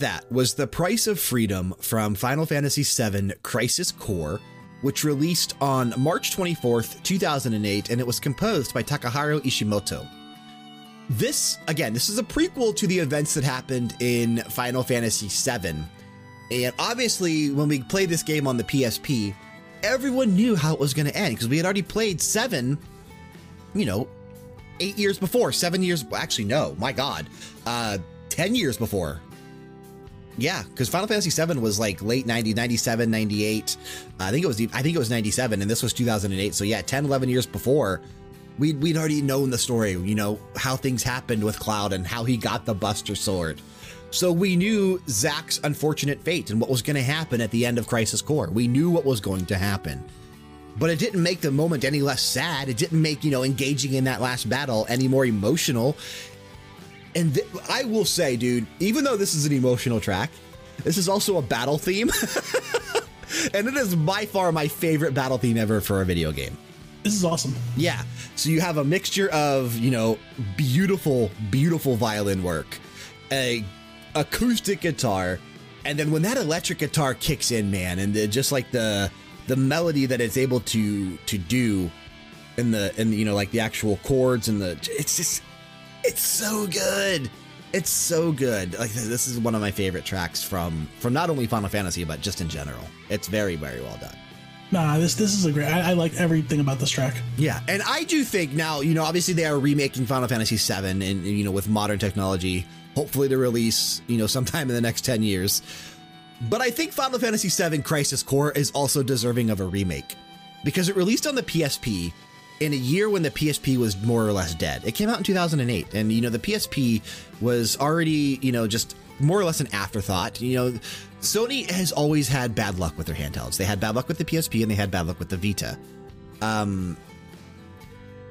that was The Price of Freedom from Final Fantasy VII Crisis Core, which released on March 24th, 2008, and it was composed by Takaharu Ishimoto. This, again, this is a prequel to the events that happened in Final Fantasy VII. And obviously, when we played this game on the PSP, everyone knew how it was going to end because we had already played 7, you know, 8 years before, 7 years. Actually, no, my God, 10 years before. Yeah, because Final Fantasy VII was like late 90s, 97, 98. I think it was 97, and this was 2008. So yeah, 10, 11 years before, we'd already known the story, you know, how things happened with Cloud and how he got the Buster Sword. So we knew Zack's unfortunate fate and what was going to happen at the end of Crisis Core. We knew what was going to happen, but it didn't make the moment any less sad. It didn't make, you know, engaging in that last battle any more emotional. And I will say, dude, even though this is an emotional track, this is also a battle theme. And it is by far my favorite battle theme ever for a video game. This is awesome. Yeah. So you have a mixture of, you know, beautiful, beautiful violin work, a acoustic guitar, and then when that electric guitar kicks in, man, and just like the melody that it's able to do in the you know, like the actual chords and the, it's just, it's so good. It's so good. Like, this is one of my favorite tracks from not only Final Fantasy, but just in general. It's very, very well done. Nah, this is a great, I like everything about this track. Yeah, and I do think now, you know, obviously they are remaking Final Fantasy VII and you know, with modern technology, hopefully to release, you know, sometime in the next 10 years. But I think Final Fantasy VII Crisis Core is also deserving of a remake because it released on the PSP in a year when the PSP was more or less dead. It came out in 2008 and, you know, the PSP was already, you know, just more or less an afterthought. You know, Sony has always had bad luck with their handhelds. They had bad luck with the PSP and they had bad luck with the Vita.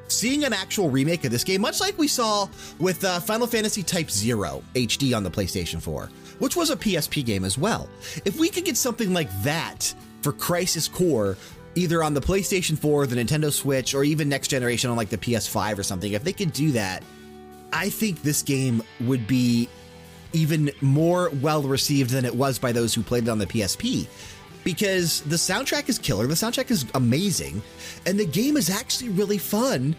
Seeing an actual remake of this game, much like we saw with Final Fantasy Type-0 HD on the PlayStation 4, which was a PSP game as well. If we could get something like that for Crisis Core, either on the PlayStation 4, the Nintendo Switch, or even next generation on like the PS5 or something, if they could do that, I think this game would be even more well received than it was by those who played it on the PSP. Because the soundtrack is killer, the soundtrack is amazing, and the game is actually really fun.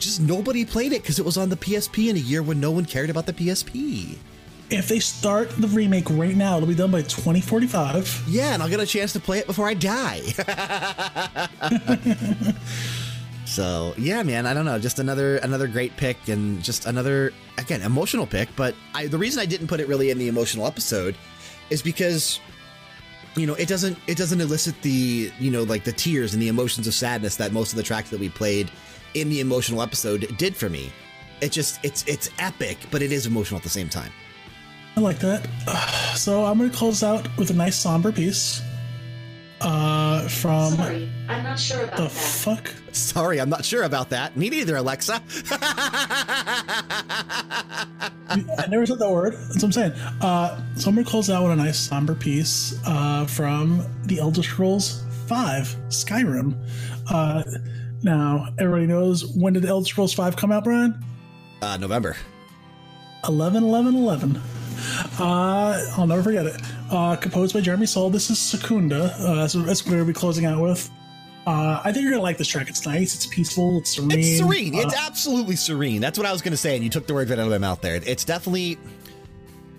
Just nobody played it because it was on the PSP in a year when no one cared about the PSP. If they start the remake right now, it'll be done by 2045. Yeah, and I'll get a chance to play it before I die. So, yeah, man, I don't know. Just another great pick and just another, again, emotional pick. But the reason I didn't put it really in the emotional episode is because, you know, it doesn't elicit the, you know, like the tears and the emotions of sadness that most of the tracks that we played in the emotional episode did for me. It just, it's epic, but it is emotional at the same time. I like that. So I'm going to close out with a nice somber piece from... Sorry, I'm not sure about that. The fuck? Sorry, I'm not sure about that. Me neither, Alexa. I never said that word. That's what I'm saying. So I'm going to close out with a nice somber piece from The Elder Scrolls V Skyrim. Now, everybody knows, when did The Elder Scrolls V come out, Brian? November. 11/11/11. I'll never forget it. Composed by Jeremy Soule. This is Secunda. That's what we'll be closing out with. I think you're going to like this track. It's nice. It's peaceful. It's serene. It's serene. It's absolutely serene. That's what I was going to say, and you took the word right out of my mouth there. It's definitely...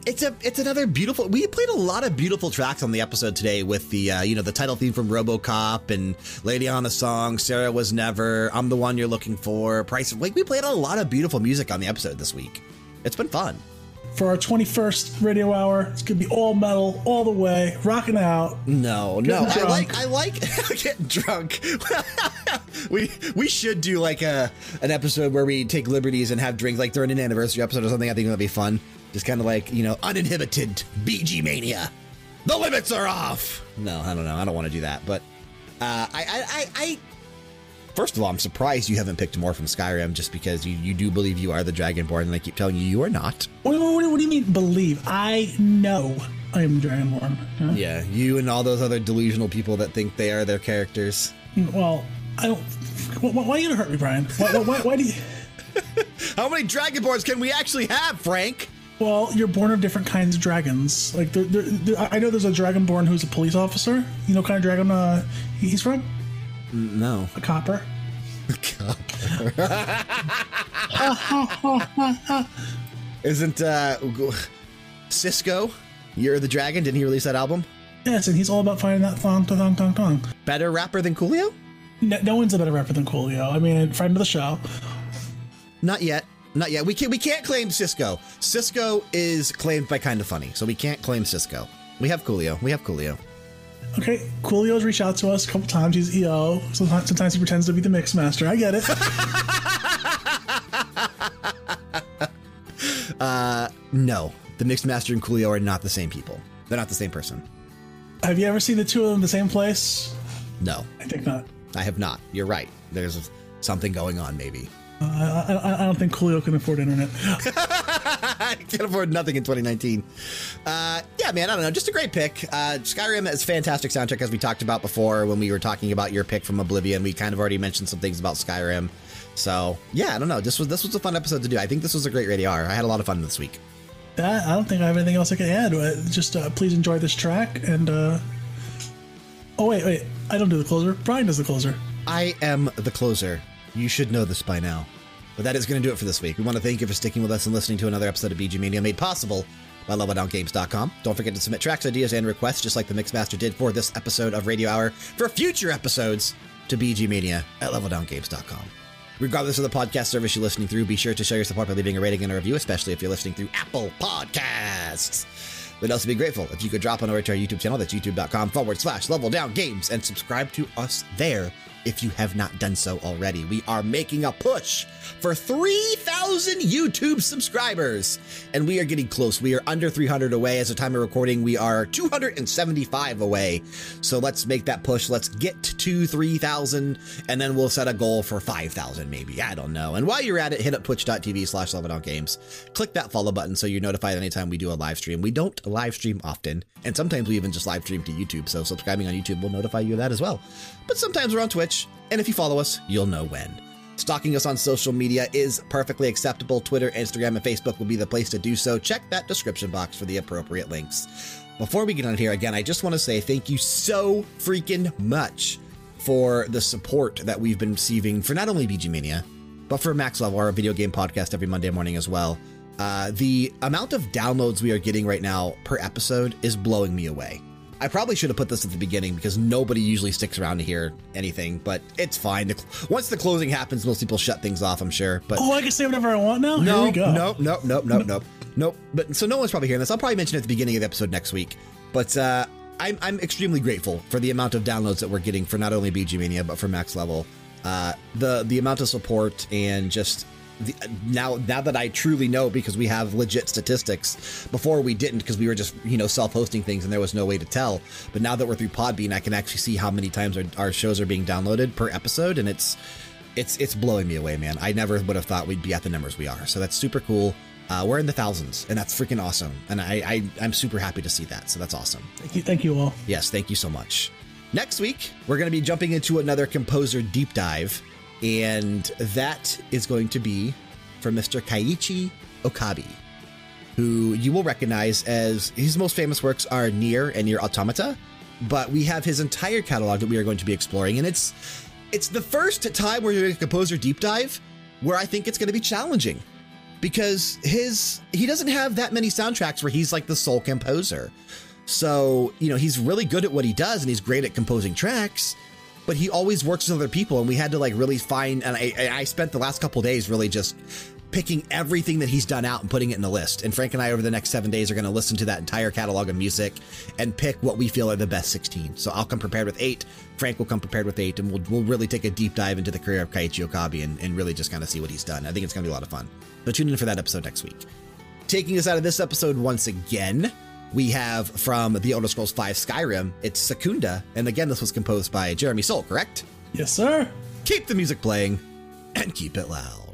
It's another beautiful... We played a lot of beautiful tracks on the episode today with the, you know, the title theme from RoboCop and Lady on a Song, Sarah Was Never, I'm the One You're Looking For, Price of... Like, we played a lot of beautiful music on the episode this week. It's been fun. For our 21st radio hour, it's going to be all metal, all the way, rocking out. No. I like getting drunk. We should do like an episode where we take liberties and have drinks like during an anniversary episode or something. I think that'd be fun. Just kind of like, you know, uninhibited BG Mania. The limits are off. No, I don't know. I don't want to do that. But I first of all, I'm surprised you haven't picked more from Skyrim just because you do believe you are the Dragonborn, and I keep telling you, you are not. What do you mean believe? I know I am Dragonborn. Huh? Yeah, you and all those other delusional people that think they are their characters. Well, I don't... Why are you going to hurt me, Brian? Why do you... How many Dragonborns can we actually have, Frank? Well, you're born of different kinds of dragons. Like, I know there's a dragonborn who's a police officer. You know, kind of dragon he's from? No. A copper. A copper. Isn't Sisqó, You're the Dragon, didn't he release that album? Yes, and he's all about finding that thong. Better rapper than Coolio? No one's a better rapper than Coolio. I mean, friend of the show. Not yet. Not yet. We can't claim Sisqó. Sisqó is claimed by Kinda Funny, so we can't claim Sisqó. We have Coolio. Okay, Coolio's reached out to us a couple times. He's EO. Sometimes he pretends to be the mix master. I get it. No. The mix master and Coolio are not the same people. They're not the same person. Have you ever seen the two of them in the same place? No. I think not. I have not. You're right. There's something going on, maybe. I don't think Coolio can afford internet. I can't afford nothing in 2019. Yeah, man, I don't know. Just a great pick. Skyrim has fantastic soundtrack, as we talked about before when we were talking about your pick from Oblivion. We kind of already mentioned some things about Skyrim. So, yeah, I don't know. This was a fun episode to do. I think this was a great radio hour. I had a lot of fun this week. I don't think I have anything else I can add. Just please enjoy this track. And, oh, wait. I don't do the closer. Brian does the closer. I am the closer. You should know this by now. But that is going to do it for this week. We want to thank you for sticking with us and listening to another episode of BG Mania, made possible by leveldowngames.com. Don't forget to submit tracks, ideas, and requests, just like the Mixmaster did for this episode of Radio Hour, for future episodes to BG Mania at leveldowngames.com. Regardless of the podcast service you're listening through, be sure to show your support by leaving a rating and a review, especially if you're listening through Apple Podcasts. We'd also be grateful if you could drop on over to our YouTube channel. That's youtube.com/leveldowngames and subscribe to us there if you have not done so already. We are making a push for 3,000 YouTube subscribers, and we are getting close. We are under 300 away. As of time of recording, we are 275 away. So let's make that push. Let's get to 3,000, and then we'll set a goal for 5,000 maybe. I don't know. And while you're at it, hit up twitch.tv/leveldowngames. Click that follow button so you're notified anytime we do a live stream. We don't live stream often, and sometimes we even just live stream to YouTube. So subscribing on YouTube will notify you of that as well. But sometimes we're on Twitch. And if you follow us, you'll know when. Stalking us on social media is perfectly acceptable. Twitter, Instagram, and Facebook will be the place to do so. Check that description box for the appropriate links. Before we get on here again, I just want to say thank you so freaking much for the support that we've been receiving for not only BG Mania, but for Max Level, our video game podcast every Monday morning as well. The amount of downloads we are getting right now per episode is blowing me away. I probably should have put this at the beginning because nobody usually sticks around to hear anything, but it's fine. Once the closing happens, most people shut things off, I'm sure. But oh, I can say whatever I want now? No, here we go. Nope. But so no one's probably hearing this. I'll probably mention it at the beginning of the episode next week. But I'm extremely grateful for the amount of downloads that we're getting for not only BG Mania, but for Max Level. The amount of support and just... Now that I truly know, because we have legit statistics. Before we didn't, because we were just, you know, self-hosting things and there was no way to tell. But now that we're through Podbean, I can actually see how many times our shows are being downloaded per episode. And it's blowing me away, man. I never would have thought we'd be at the numbers we are. So that's super cool. We're in the thousands, and that's freaking awesome. And I'm super happy to see that. So that's awesome. Thank you all. Yes, thank you so much. Next week, we're going to be jumping into another composer deep dive. And that is going to be for Mr. Kaichi Okabe, who you will recognize as his most famous works are Nier and Nier Automata. But we have his entire catalog that we are going to be exploring. And it's the first time we're doing a composer deep dive where I think it's going to be challenging because he doesn't have that many soundtracks where he's like the sole composer. So, you know, he's really good at what he does and he's great at composing tracks. But he always works with other people, and we had to like really find, and I spent the last couple of days really just picking everything that he's done out and putting it in a list. And Frank and I over the next 7 days are going to listen to that entire catalog of music and pick what we feel are the best 16. So I'll come prepared with 8. Frank will come prepared with 8, and we'll really take a deep dive into the career of Kaichi Okabe and really just kind of see what he's done. I think it's going to be a lot of fun. But tune in for that episode next week. Taking us out of this episode once again, we have from The Elder Scrolls V Skyrim, it's Secunda. And again, this was composed by Jeremy Soule, correct? Yes, sir. Keep the music playing and keep it loud.